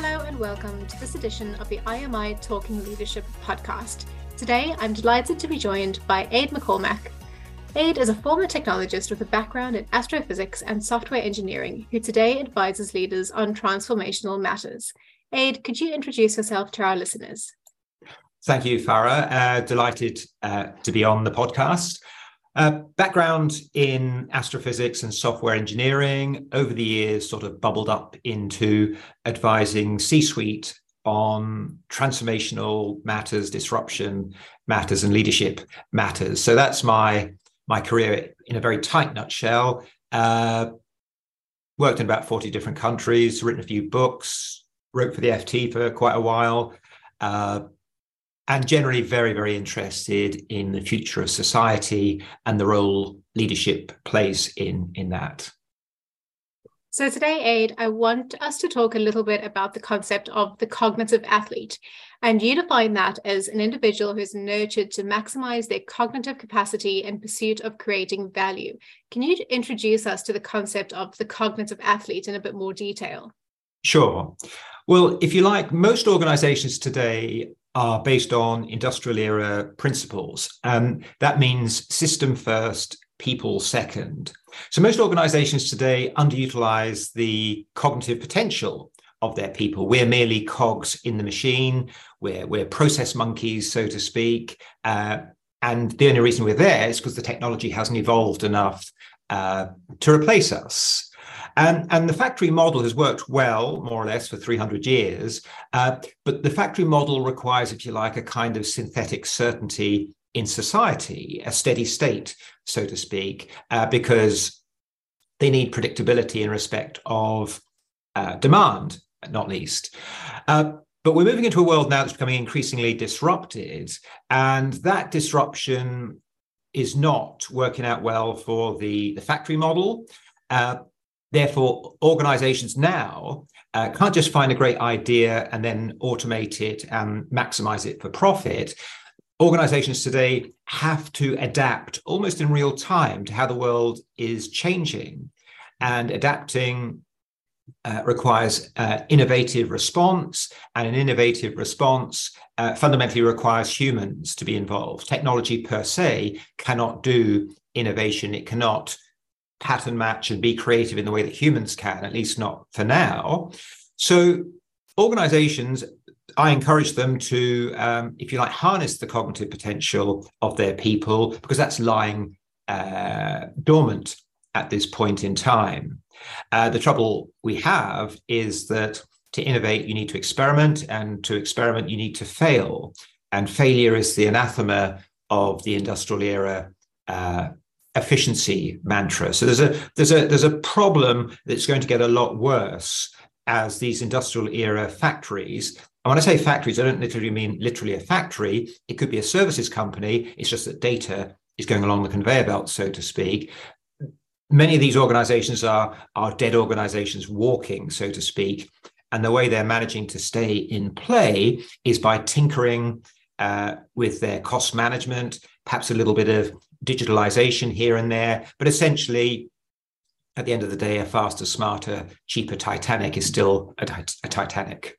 Hello and welcome to this edition of the IMI Talking Leadership podcast. Today, I'm delighted to be joined by Ade McCormack. Ade is a former technologist with a background in astrophysics and software engineering, who today advises leaders on transformational matters. Ade, could you introduce yourself to our listeners? Thank you, Farah. Delighted to be on the podcast. Background in astrophysics and software engineering, over the years sort of bubbled up into advising C-suite on transformational matters, disruption matters, and leadership matters. So that's my career in a very tight nutshell. Worked in about 40 different countries, written a few books, wrote for the FT for quite a while, and generally very, very interested in the future of society and the role leadership plays in that. So today, Ade, I want us to talk a little bit about the concept of the cognitive athlete. And you define that as an individual who's nurtured to maximize their cognitive capacity in pursuit of creating value. Can you introduce us to the concept of the cognitive athlete in a bit more detail? Sure. Well, if you like, most organizations today are based on industrial era principles. That means system first, people second. So most organizations today underutilize the cognitive potential of their people. We're merely cogs in the machine. We're process monkeys, so to speak. And the only reason we're there is because the technology hasn't evolved enough to replace us. And the factory model has worked well, more or less, for 300 years. But the factory model requires, if you like, a kind of synthetic certainty in society, a steady state, so to speak, because they need predictability in respect of demand, not least. But we're moving into a world now that's becoming increasingly disrupted. And that disruption is not working out well for the factory model. Therefore, organizations now can't just find a great idea and then automate it and maximize it for profit. Organizations today have to adapt almost in real time to how the world is changing. And adapting requires innovative response, and an innovative response fundamentally requires humans to be involved. Technology per se cannot do innovation. It cannot pattern match and be creative in the way that humans can, at least not for now. So organizations, I encourage them to, if you like, harness the cognitive potential of their people, because that's lying dormant at this point in time. The trouble we have is that to innovate, you need to experiment, and to experiment, you need to fail. And failure is the anathema of the industrial era efficiency mantra. So there's a problem that's going to get a lot worse as these industrial era factories, and when I say factories, I don't literally mean literally a factory. It could be a services company. It's just that data is going along the conveyor belt, so to speak. Many of these organizations are dead organizations walking, so to speak, and the way they're managing to stay in play is by tinkering with their cost management, perhaps a little bit of digitalization here and there, but essentially, at the end of the day, a faster, smarter, cheaper Titanic is still a Titanic.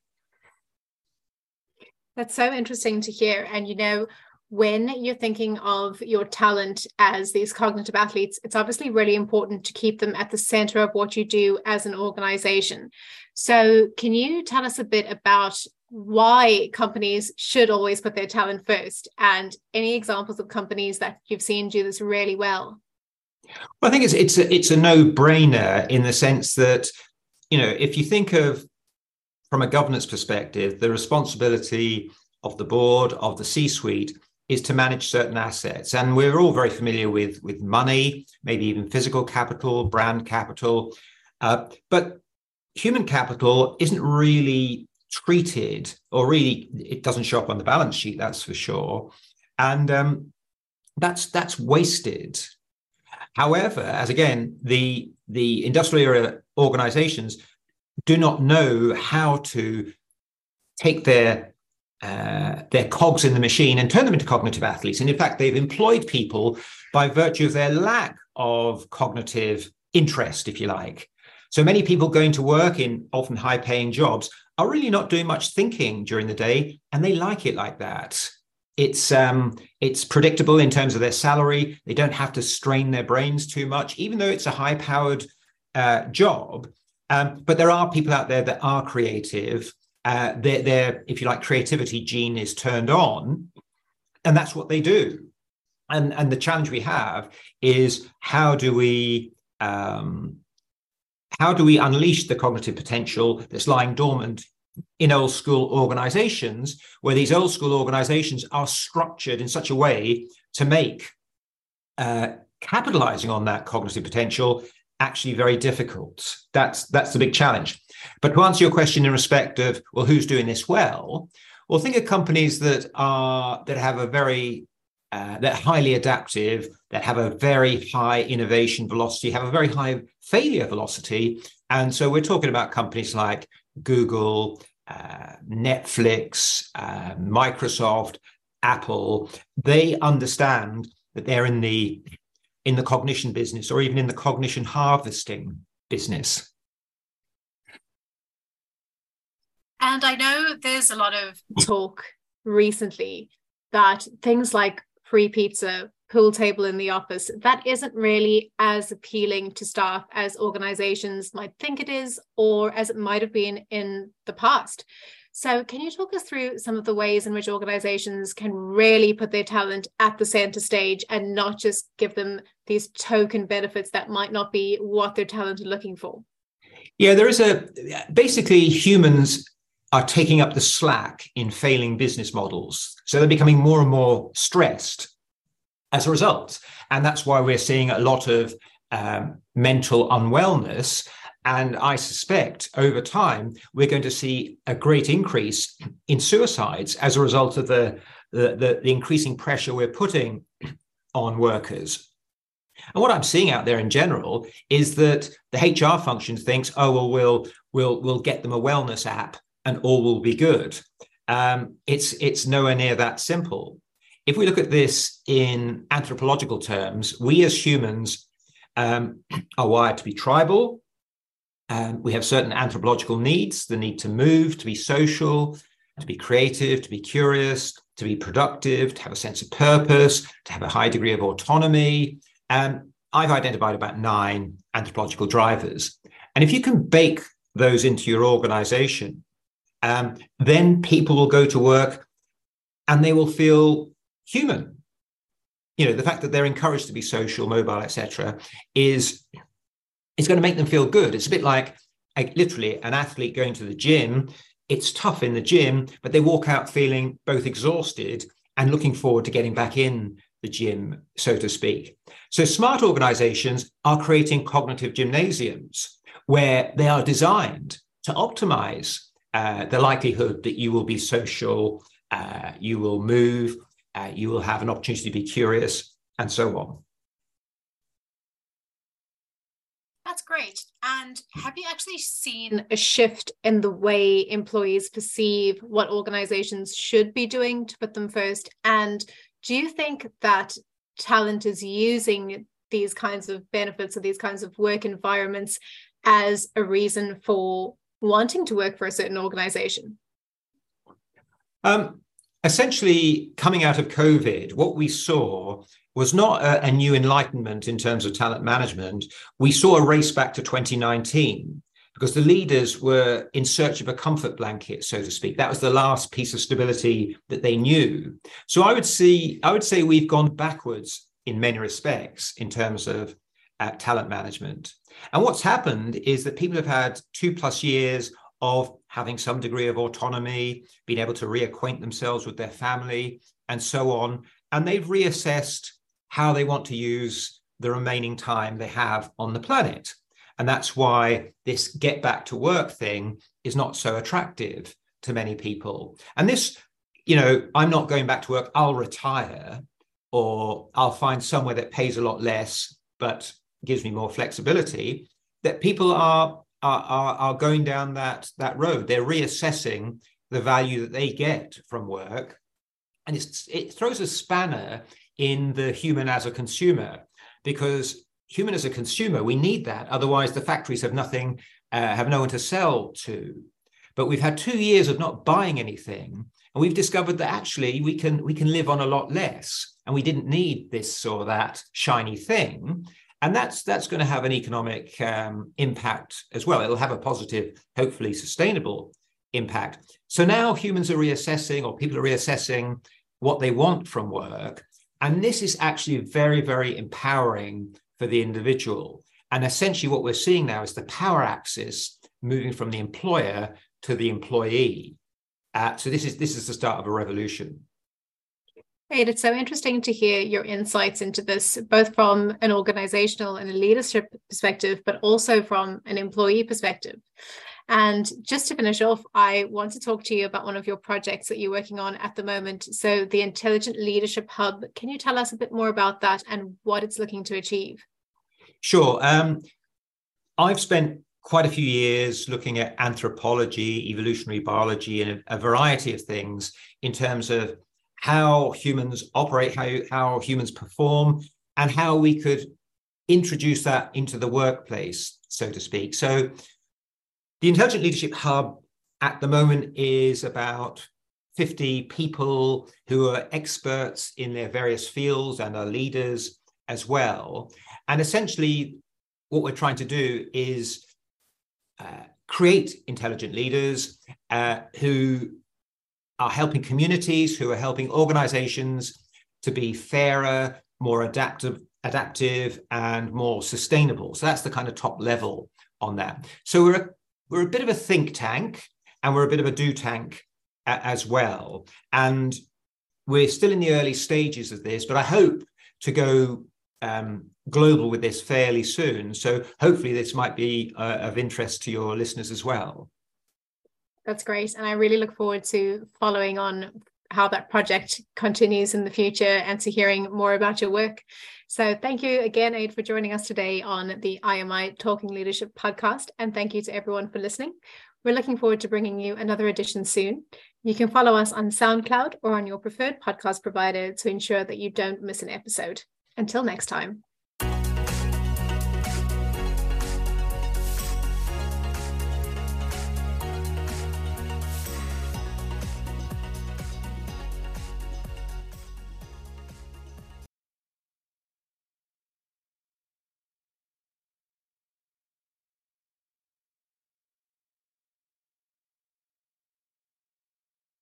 That's so interesting to hear. And you know, when you're thinking of your talent as these cognitive athletes, it's obviously really important to keep them at the center of what you do as an organization. So can you tell us a bit about why companies should always put their talent first, and any examples of companies that you've seen do this really well? Well, I think it's a no-brainer in the sense that, you know, if you think of from a governance perspective, the responsibility of the board, of the C-suite, is to manage certain assets. And we're all very familiar with money, maybe even physical capital, brand capital. But human capital isn't really treated, or really it doesn't show up on the balance sheet, that's for sure, and that's wasted. However, as again, the industrial era organizations do not know how to take their cogs in the machine and turn them into cognitive athletes, and in fact they've employed people by virtue of their lack of cognitive interest, if you like. So many people going to work in often high-paying jobs are really not doing much thinking during the day, and they like it like that. It's predictable in terms of their salary. They don't have to strain their brains too much, even though it's a high-powered job. But there are people out there that are creative. Their, if you like, creativity gene is turned on, and that's what they do. And the challenge we have is how do we unleash the cognitive potential that's lying dormant in old school organizations, where these old school organizations are structured in such a way to make capitalizing on that cognitive potential actually very difficult. That's the big challenge. But to answer your question in respect of, well, who's doing this well? Well, think of companies that are highly adaptive, that have a very high innovation velocity, have a very high failure velocity. And so we're talking about companies like Google, Netflix, Microsoft, Apple. They understand that they're in the cognition business, or even in the cognition harvesting business. And I know there's a lot of talk recently that things like free pizza, pool table in the office, that isn't really as appealing to staff as organizations might think it is, or as it might have been in the past. So can you talk us through some of the ways in which organizations can really put their talent at the center stage and not just give them these token benefits that might not be what their talent are looking for? Yeah, basically humans are taking up the slack in failing business models. So they're becoming more and more stressed as a result. And that's why we're seeing a lot of mental unwellness. And I suspect over time, we're going to see a great increase in suicides as a result of the increasing pressure we're putting on workers. And what I'm seeing out there in general is that the HR function thinks, oh, well, we'll get them a wellness app and all will be good. It's nowhere near that simple. If we look at this in anthropological terms, we as humans are wired to be tribal. We have certain anthropological needs, the need to move, to be social, to be creative, to be curious, to be productive, to have a sense of purpose, to have a high degree of autonomy. I've identified about 9 anthropological drivers. And if you can bake those into your organization, then people will go to work and they will feel human. You know, the fact that they're encouraged to be social, mobile, etc., it's going to make them feel good. It's a bit like literally an athlete going to the gym. It's tough in the gym, but they walk out feeling both exhausted and looking forward to getting back in the gym, so to speak. So smart organizations are creating cognitive gymnasiums where they are designed to optimize the likelihood that you will be social, you will move, you will have an opportunity to be curious, and so on. That's great. And have you actually seen a shift in the way employees perceive what organizations should be doing to put them first? And do you think that talent is using these kinds of benefits or these kinds of work environments as a reason for wanting to work for a certain organization? Essentially, coming out of COVID, what we saw was not a new enlightenment in terms of talent management. We saw a race back to 2019 because the leaders were in search of a comfort blanket, so to speak. That was the last piece of stability that they knew. So I would say we've gone backwards in many respects in terms of talent management. And what's happened is that people have had 2+ years of having some degree of autonomy, being able to reacquaint themselves with their family, and so on. And they've reassessed how they want to use the remaining time they have on the planet. And that's why this get back to work thing is not so attractive to many people. And this, you know, I'm not going back to work, I'll retire, or I'll find somewhere that pays a lot less, but gives me more flexibility, that people are going down that road. They're reassessing the value that they get from work. And it throws a spanner in the human as a consumer, because human as a consumer, we need that. Otherwise, the factories have nothing, have no one to sell to. But we've had 2 years of not buying anything, and we've discovered that actually we can live on a lot less, and we didn't need this or that shiny thing. And that's going to have an economic impact as well. It'll have a positive, hopefully sustainable impact. So now humans are reassessing, or people are reassessing, what they want from work. And this is actually very, very empowering for the individual. And essentially what we're seeing now is the power axis moving from the employer to the employee. So this is the start of a revolution. Great. It's so interesting to hear your insights into this, both from an organizational and a leadership perspective, but also from an employee perspective. And just to finish off, I want to talk to you about one of your projects that you're working on at the moment. So the Intelligent Leadership Hub. Can you tell us a bit more about that and what it's looking to achieve? Sure. I've spent quite a few years looking at anthropology, evolutionary biology, and a variety of things in terms of how humans operate, how humans perform, and how we could introduce that into the workplace, so to speak. So the Intelligent Leadership Hub at the moment is about 50 people who are experts in their various fields and are leaders as well. And essentially what we're trying to do is create intelligent leaders who are helping communities, who are helping organizations to be fairer, more adaptive, and more sustainable. So that's the kind of top level on that. So we're a bit of a think tank, and we're a bit of a do tank as well. And we're still in the early stages of this, but I hope to go global with this fairly soon. So hopefully this might be of interest to your listeners as well. That's great. And I really look forward to following on how that project continues in the future and to hearing more about your work. So thank you again, Ade, for joining us today on the IMI Talking Leadership podcast. And thank you to everyone for listening. We're looking forward to bringing you another edition soon. You can follow us on SoundCloud or on your preferred podcast provider to ensure that you don't miss an episode. Until next time.